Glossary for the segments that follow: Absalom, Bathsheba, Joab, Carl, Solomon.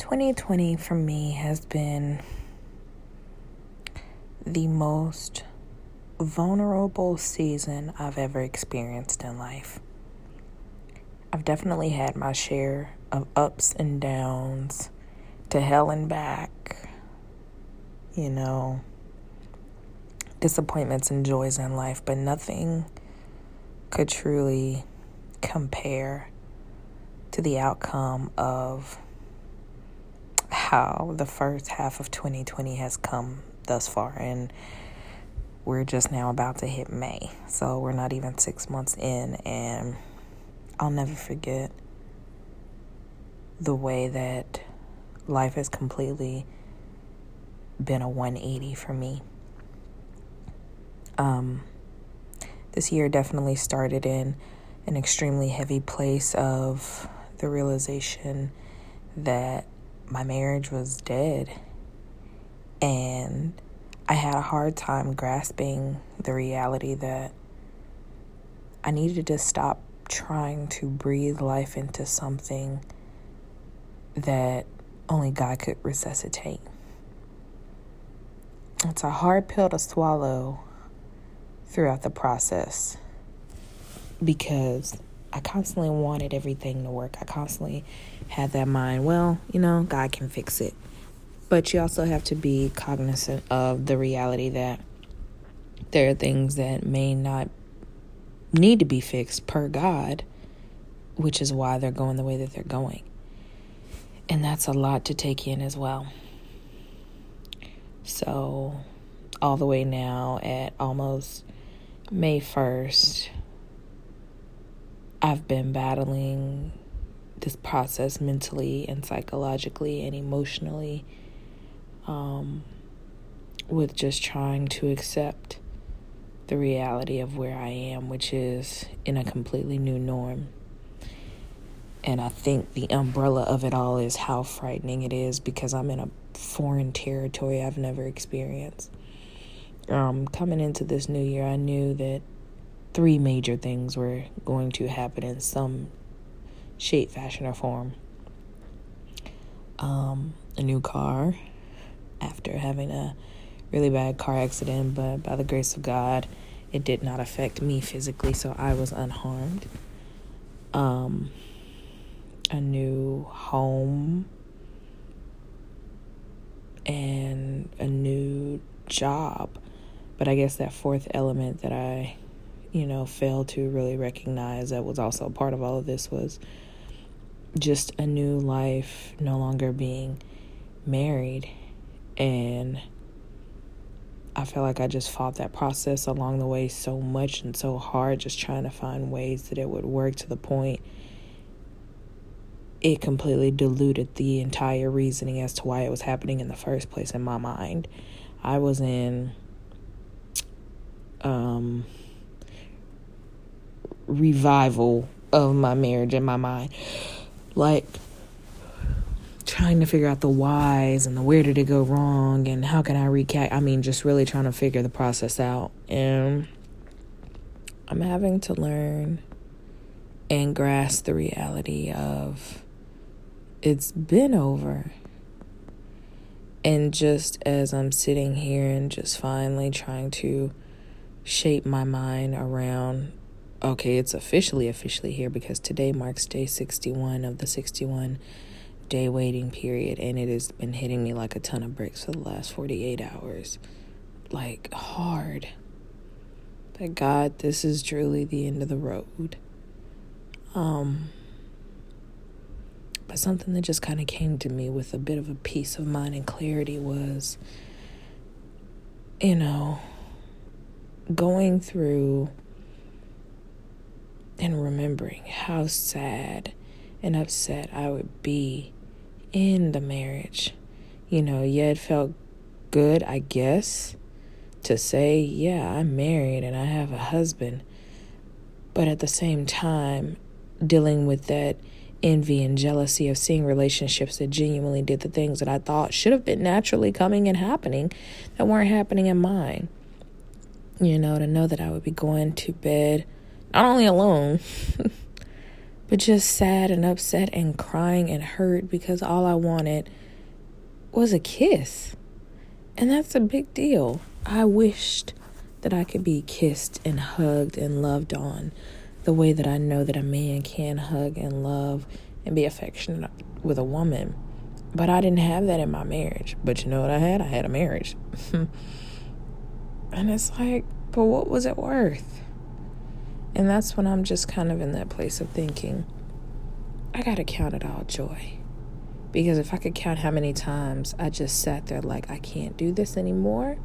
2020 for me has been the most vulnerable season I've ever experienced in life. I've definitely had my share of ups and downs, to hell and back, disappointments and joys in life, but nothing could truly compare to the outcome of how the first half of 2020 has come thus far, and we're just now about to hit May, so we're not even 6 months in, and I'll never forget the way that life has completely been a 180 for me. This year definitely started in an extremely heavy place of the realization that my marriage was dead, and I had a hard time grasping the reality that I needed to stop trying to breathe life into something that only God could resuscitate. It's a hard pill to swallow throughout the process, because I constantly wanted everything to work. I constantly had that mind, God can fix it. But you also have to be cognizant of the reality that there are things that may not need to be fixed per God, which is why they're going the way that they're going. And that's a lot to take in as well. So all the way now at almost May 1st, I've been battling this process mentally and psychologically and emotionally, with just trying to accept the reality of where I am, which is in a completely new norm. And I think the umbrella of it all is how frightening it is, because I'm in a foreign territory I've never experienced. Coming into this new year, I knew that 3 major things were going to happen in some shape, fashion, or form. A new car, after having a really bad car accident, but by the grace of God, it did not affect me physically, so I was unharmed. A new home and a new job. But I guess that 4th element that I, failed to really recognize that was also a part of all of this was just a new life, no longer being married. And I feel like I just fought that process along the way so much and so hard, just trying to find ways that it would work, to the point it completely diluted the entire reasoning as to why it was happening in the first place in my mind. I was in revival of my marriage in my mind, like trying to figure out the whys and the where did it go wrong and how can I recap. Just really trying to figure the process out, and I'm having to learn and grasp the reality of it's been over. And just as I'm sitting here and just finally trying to shape my mind around, okay, it's officially here, because today marks day 61 of the 61-day waiting period, and it has been hitting me like a ton of bricks for the last 48 hours. Like, hard. But God, this is truly the end of the road. But something that just kind of came to me with a bit of a peace of mind and clarity was, going through and remembering how sad and upset I would be in the marriage. It felt good, I guess, to say, yeah, I'm married and I have a husband. But at the same time, dealing with that envy and jealousy of seeing relationships that genuinely did the things that I thought should have been naturally coming and happening that weren't happening in mine. To know that I would be going to bed not only alone, but just sad and upset and crying and hurt because all I wanted was a kiss. And that's a big deal. I wished that I could be kissed and hugged and loved on the way that I know that a man can hug and love and be affectionate with a woman. But I didn't have that in my marriage. But you know what I had? I had a marriage. And it's like, but what was it worth? And that's when I'm just kind of in that place of thinking, I got to count it all joy. Because if I could count how many times I just sat there like, I can't do this anymore.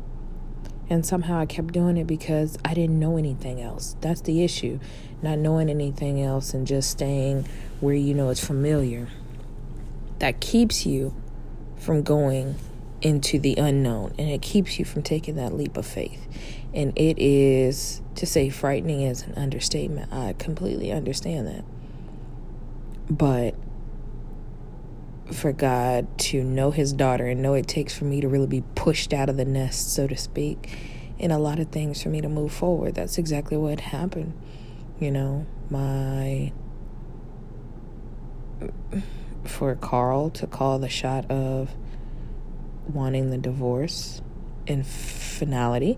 And somehow I kept doing it because I didn't know anything else. That's the issue. Not knowing anything else and just staying where you know it's familiar. That keeps you from going into the unknown. And it keeps you from taking that leap of faith. And it is, to say frightening is an understatement. I completely understand that. But for God to know his daughter and know it takes for me to really be pushed out of the nest, so to speak, in a lot of things for me to move forward, that's exactly what happened. You know, for Carl to call the shot of wanting the divorce in finality,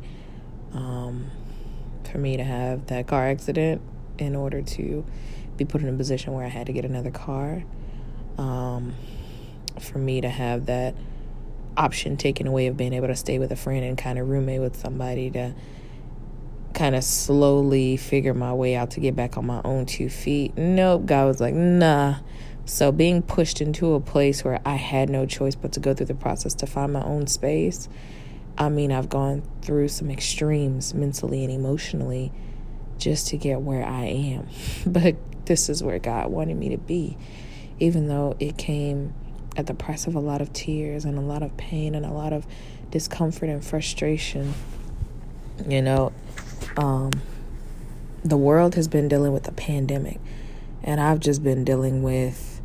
for me to have that car accident in order to be put in a position where I had to get another car, for me to have that option taken away of being able to stay with a friend and kind of roommate with somebody, to kind of slowly figure my way out to get back on my own 2 feet. Nope, God was like, nah. So being pushed into a place where I had no choice but to go through the process to find my own space. I mean, I've gone through some extremes mentally and emotionally just to get where I am. But this is where God wanted me to be, even though it came at the price of a lot of tears and a lot of pain and a lot of discomfort and frustration. You know, the world has been dealing with a pandemic, and I've just been dealing with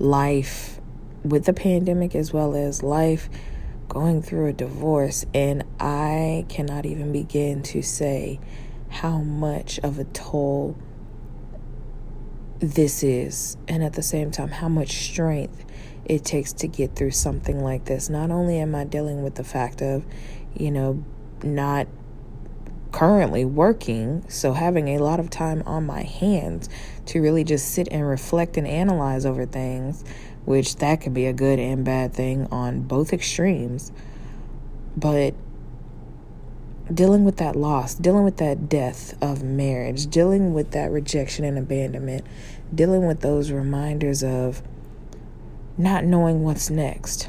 life with the pandemic as well as life going through a divorce. And I cannot even begin to say how much of a toll this is, and at the same time how much strength it takes to get through something like this. Not only am I dealing with the fact of, you know, not currently working, so having a lot of time on my hands to really just sit and reflect and analyze over things, which that could be a good and bad thing on both extremes. But dealing with that loss, dealing with that death of marriage, dealing with that rejection and abandonment, dealing with those reminders of not knowing what's next.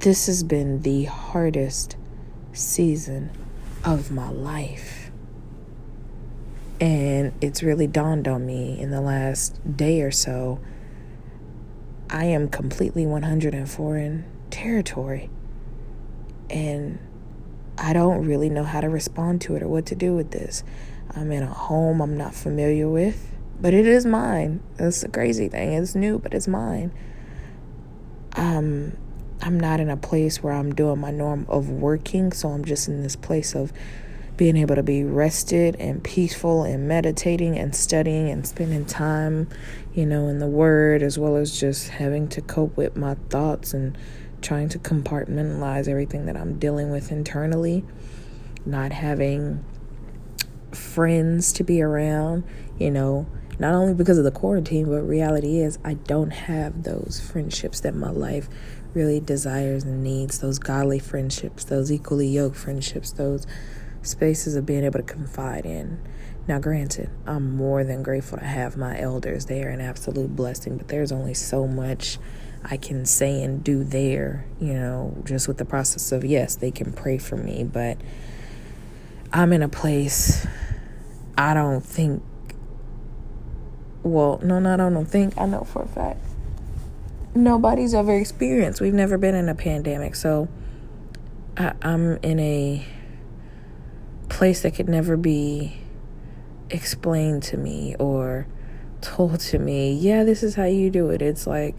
This has been the hardest season of my life. And it's really dawned on me in the last day or so, I am completely 100% in foreign territory. And I don't really know how to respond to it or what to do with this. I'm in a home I'm not familiar with, but it is mine. That's the crazy thing. It's new, but it's mine. I'm not in a place where I'm doing my norm of working, so I'm just in this place of being able to be rested and peaceful and meditating and studying and spending time, you know, in the Word, as well as just having to cope with my thoughts and trying to compartmentalize everything that I'm dealing with internally, not having friends to be around, you know, not only because of the quarantine, but reality is I don't have those friendships that my life really desires and needs, those godly friendships, those equally yoked friendships, those spaces of being able to confide in. Now, granted, I'm more than grateful to have my elders. They are an absolute blessing, but there's only so much I can say and do there, you know, just with the process of, yes, they can pray for me, but I'm in a place I know for a fact nobody's ever experienced. We've never been in a pandemic, so I'm in a place that could never be explained to me or told to me, yeah, this is how you do it. It's like,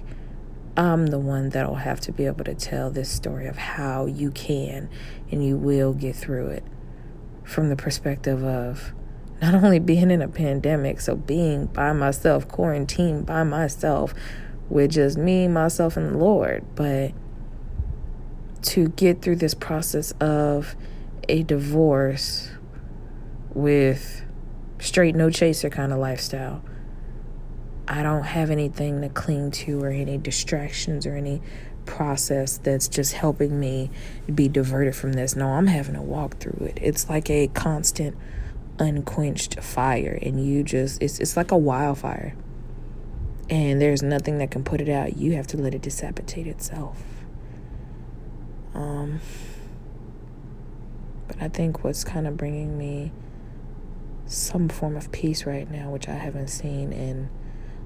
I'm the one that'll have to be able to tell this story of how you can and you will get through it from the perspective of not only being in a pandemic, so being by myself, quarantined by myself with just me, myself, and the Lord, but to get through this process of a divorce with straight no chaser kind of lifestyle. I don't have anything to cling to or any distractions or any process that's just helping me be diverted from this. No, I'm having to walk through it. It's like a constant unquenched fire, and you just, it's like a wildfire, and there's nothing that can put it out. You have to let it dissipate itself. But I think what's kind of bringing me some form of peace right now, which I haven't seen in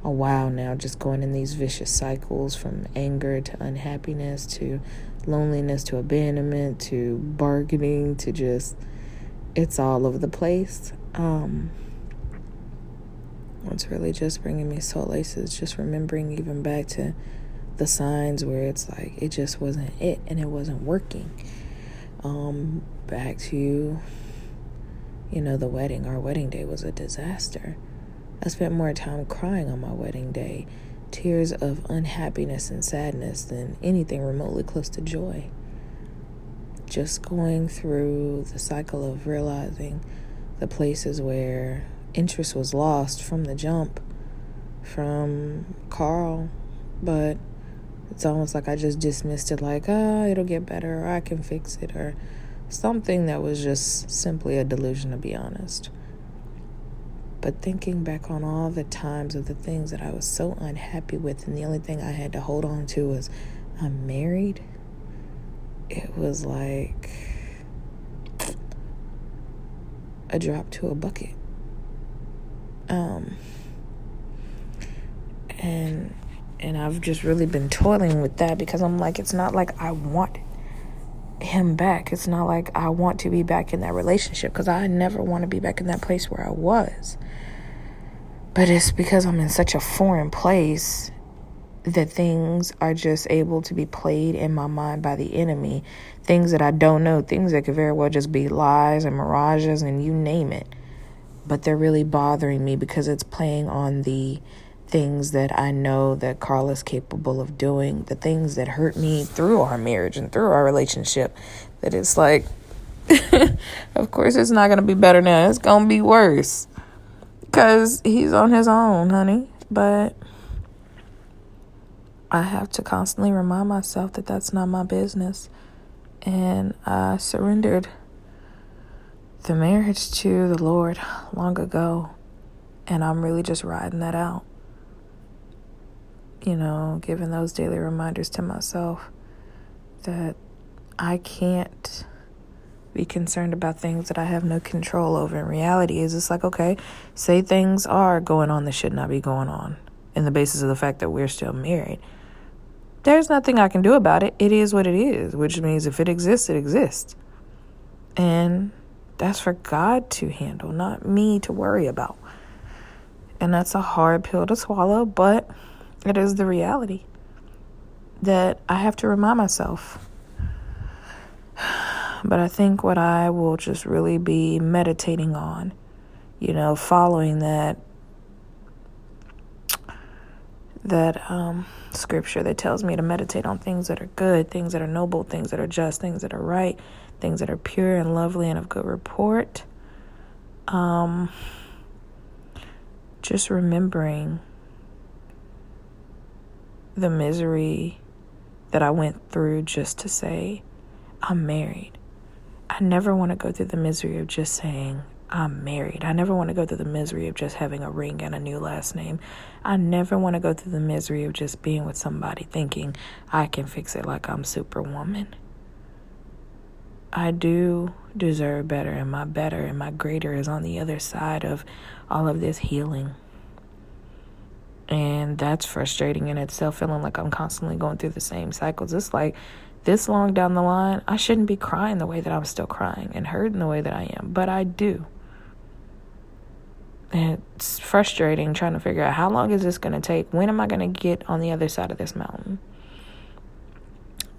a while now, just going in these vicious cycles from anger to unhappiness to loneliness to abandonment to bargaining to just, it's all over the place. What's really just bringing me solace is just remembering even back to the signs where it's like it just wasn't it and it wasn't working. Back to, you know, the wedding. Our wedding day was a disaster. I spent more time crying on my wedding day, tears of unhappiness and sadness, than anything remotely close to joy. Just going through the cycle of realizing the places where interest was lost from the jump, from Carl, but it's almost like I just dismissed it like, it'll get better, or I can fix it, or something that was just simply a delusion, to be honest. But thinking back on all the times of the things that I was so unhappy with, and the only thing I had to hold on to was I'm married, it was like a drop to a bucket. And I've just really been toiling with that, because I'm like, it's not like I want him back. It's not like I want to be back in that relationship, because I never want to be back in that place where I was. But it's because I'm in such a foreign place that things are just able to be played in my mind by the enemy. Things that I don't know, things that could very well just be lies and mirages and you name it. But they're really bothering me because it's playing on the things that I know that Carl is capable of doing, the things that hurt me through our marriage and through our relationship, that it's like, of course, it's not going to be better now. It's going to be worse because he's on his own, honey. But I have to constantly remind myself that that's not my business. And I surrendered the marriage to the Lord long ago. And I'm really just riding that out. You know, giving those daily reminders to myself that I can't be concerned about things that I have no control over. In reality, is it's like, okay, say things are going on that should not be going on, in the basis of the fact that we're still married. There's nothing I can do about it. It is what it is, which means if it exists, it exists. And that's for God to handle, not me to worry about. And that's a hard pill to swallow, but it is the reality that I have to remind myself. But I think what I will just really be meditating on, you know, following that scripture that tells me to meditate on things that are good, things that are noble, things that are just, things that are right, things that are pure and lovely and of good report. Just remembering the misery that I went through just to say, I'm married. I never want to go through the misery of just saying, I'm married. I never want to go through the misery of just having a ring and a new last name. I never want to go through the misery of just being with somebody thinking I can fix it like I'm Superwoman. I do deserve better, and my greater is on the other side of all of this healing. And that's frustrating in itself, feeling like I'm constantly going through the same cycles. It's like this long down the line, I shouldn't be crying the way that I'm still crying and hurting the way that I am, but I do. And it's frustrating trying to figure out, how long is this going to take? When am I going to get on the other side of this mountain?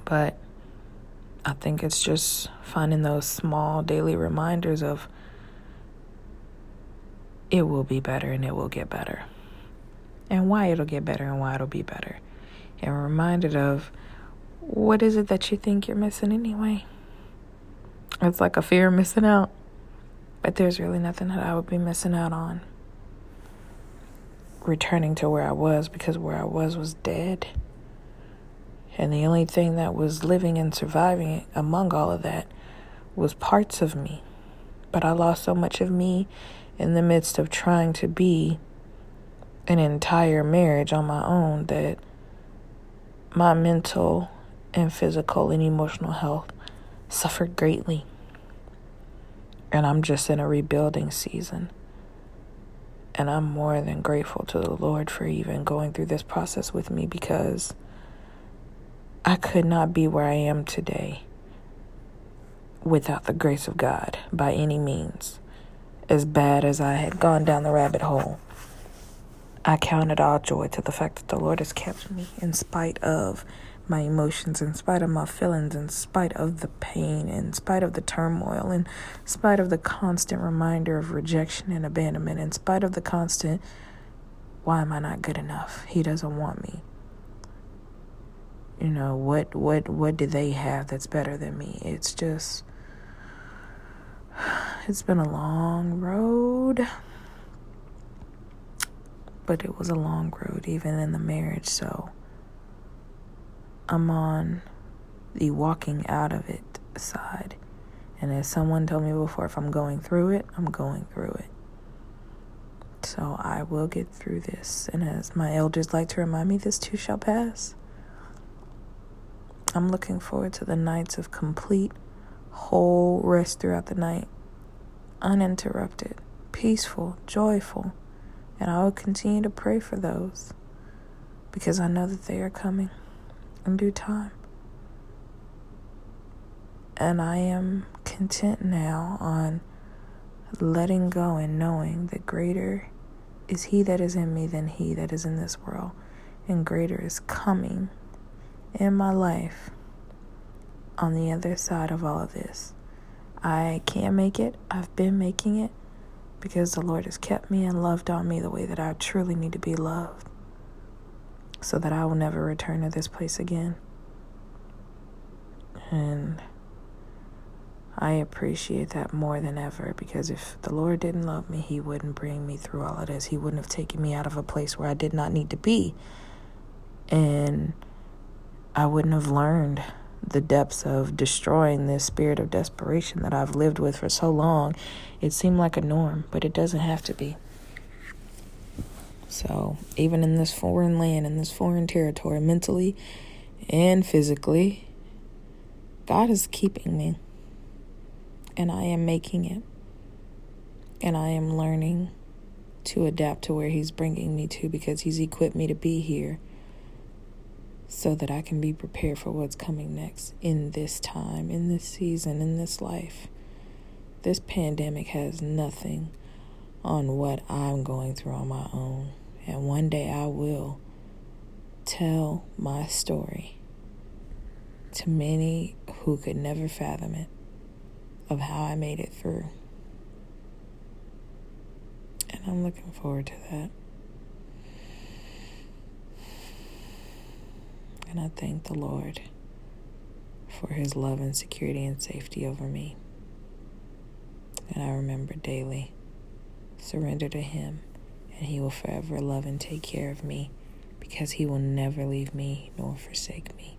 But I think it's just finding those small daily reminders of it will be better and it will get better. And why it'll get better and why it'll be better. And we're reminded of, what is it that you think you're missing anyway? It's like a fear of missing out. But there's really nothing that I would be missing out on. Returning to where I was, because where I was dead. And the only thing that was living and surviving among all of that was parts of me. But I lost so much of me in the midst of trying to be an entire marriage on my own that my mental and physical and emotional health suffered greatly. And I'm just in a rebuilding season. And I'm more than grateful to the Lord for even going through this process with me, because I could not be where I am today without the grace of God by any means. As bad as I had gone down the rabbit hole, I counted all joy to the fact that the Lord has kept me in spite of my emotions, in spite of my feelings, in spite of the pain, in spite of the turmoil, in spite of the constant reminder of rejection and abandonment, in spite of the constant, why am I not good enough? He doesn't want me. You know, what do they have that's better than me? It's just, it's been a long road. But it was a long road, even in the marriage. So I'm on the walking out of it side. And as someone told me before, if I'm going through it, I'm going through it. So I will get through this. And as my elders like to remind me, this too shall pass. I'm looking forward to the nights of complete, whole rest throughout the night. Uninterrupted, peaceful, joyful. And I will continue to pray for those, because I know that they are coming in due time. And I am content now on letting go and knowing that greater is He that is in me than he that is in this world. And greater is coming in my life on the other side of all of this. I can make it. I've been making it. Because the Lord has kept me and loved on me the way that I truly need to be loved, so that I will never return to this place again. And I appreciate that more than ever, because if the Lord didn't love me, He wouldn't bring me through all of this. He wouldn't have taken me out of a place where I did not need to be. And I wouldn't have learned the depths of destroying this spirit of desperation that I've lived with for so long. It seemed like a norm, but it doesn't have to be. So even in this foreign land, in this foreign territory, mentally and physically, God is keeping me. And I am making it. And I am learning to adapt to where He's bringing me to, because He's equipped me to be here, so that I can be prepared for what's coming next in this time, in this season, in this life. This pandemic has nothing on what I'm going through on my own. And one day I will tell my story to many who could never fathom it, of how I made it through. And I'm looking forward to that. And I thank the Lord for His love and security and safety over me. And I remember daily, surrender to Him, and He will forever love and take care of me, because He will never leave me nor forsake me.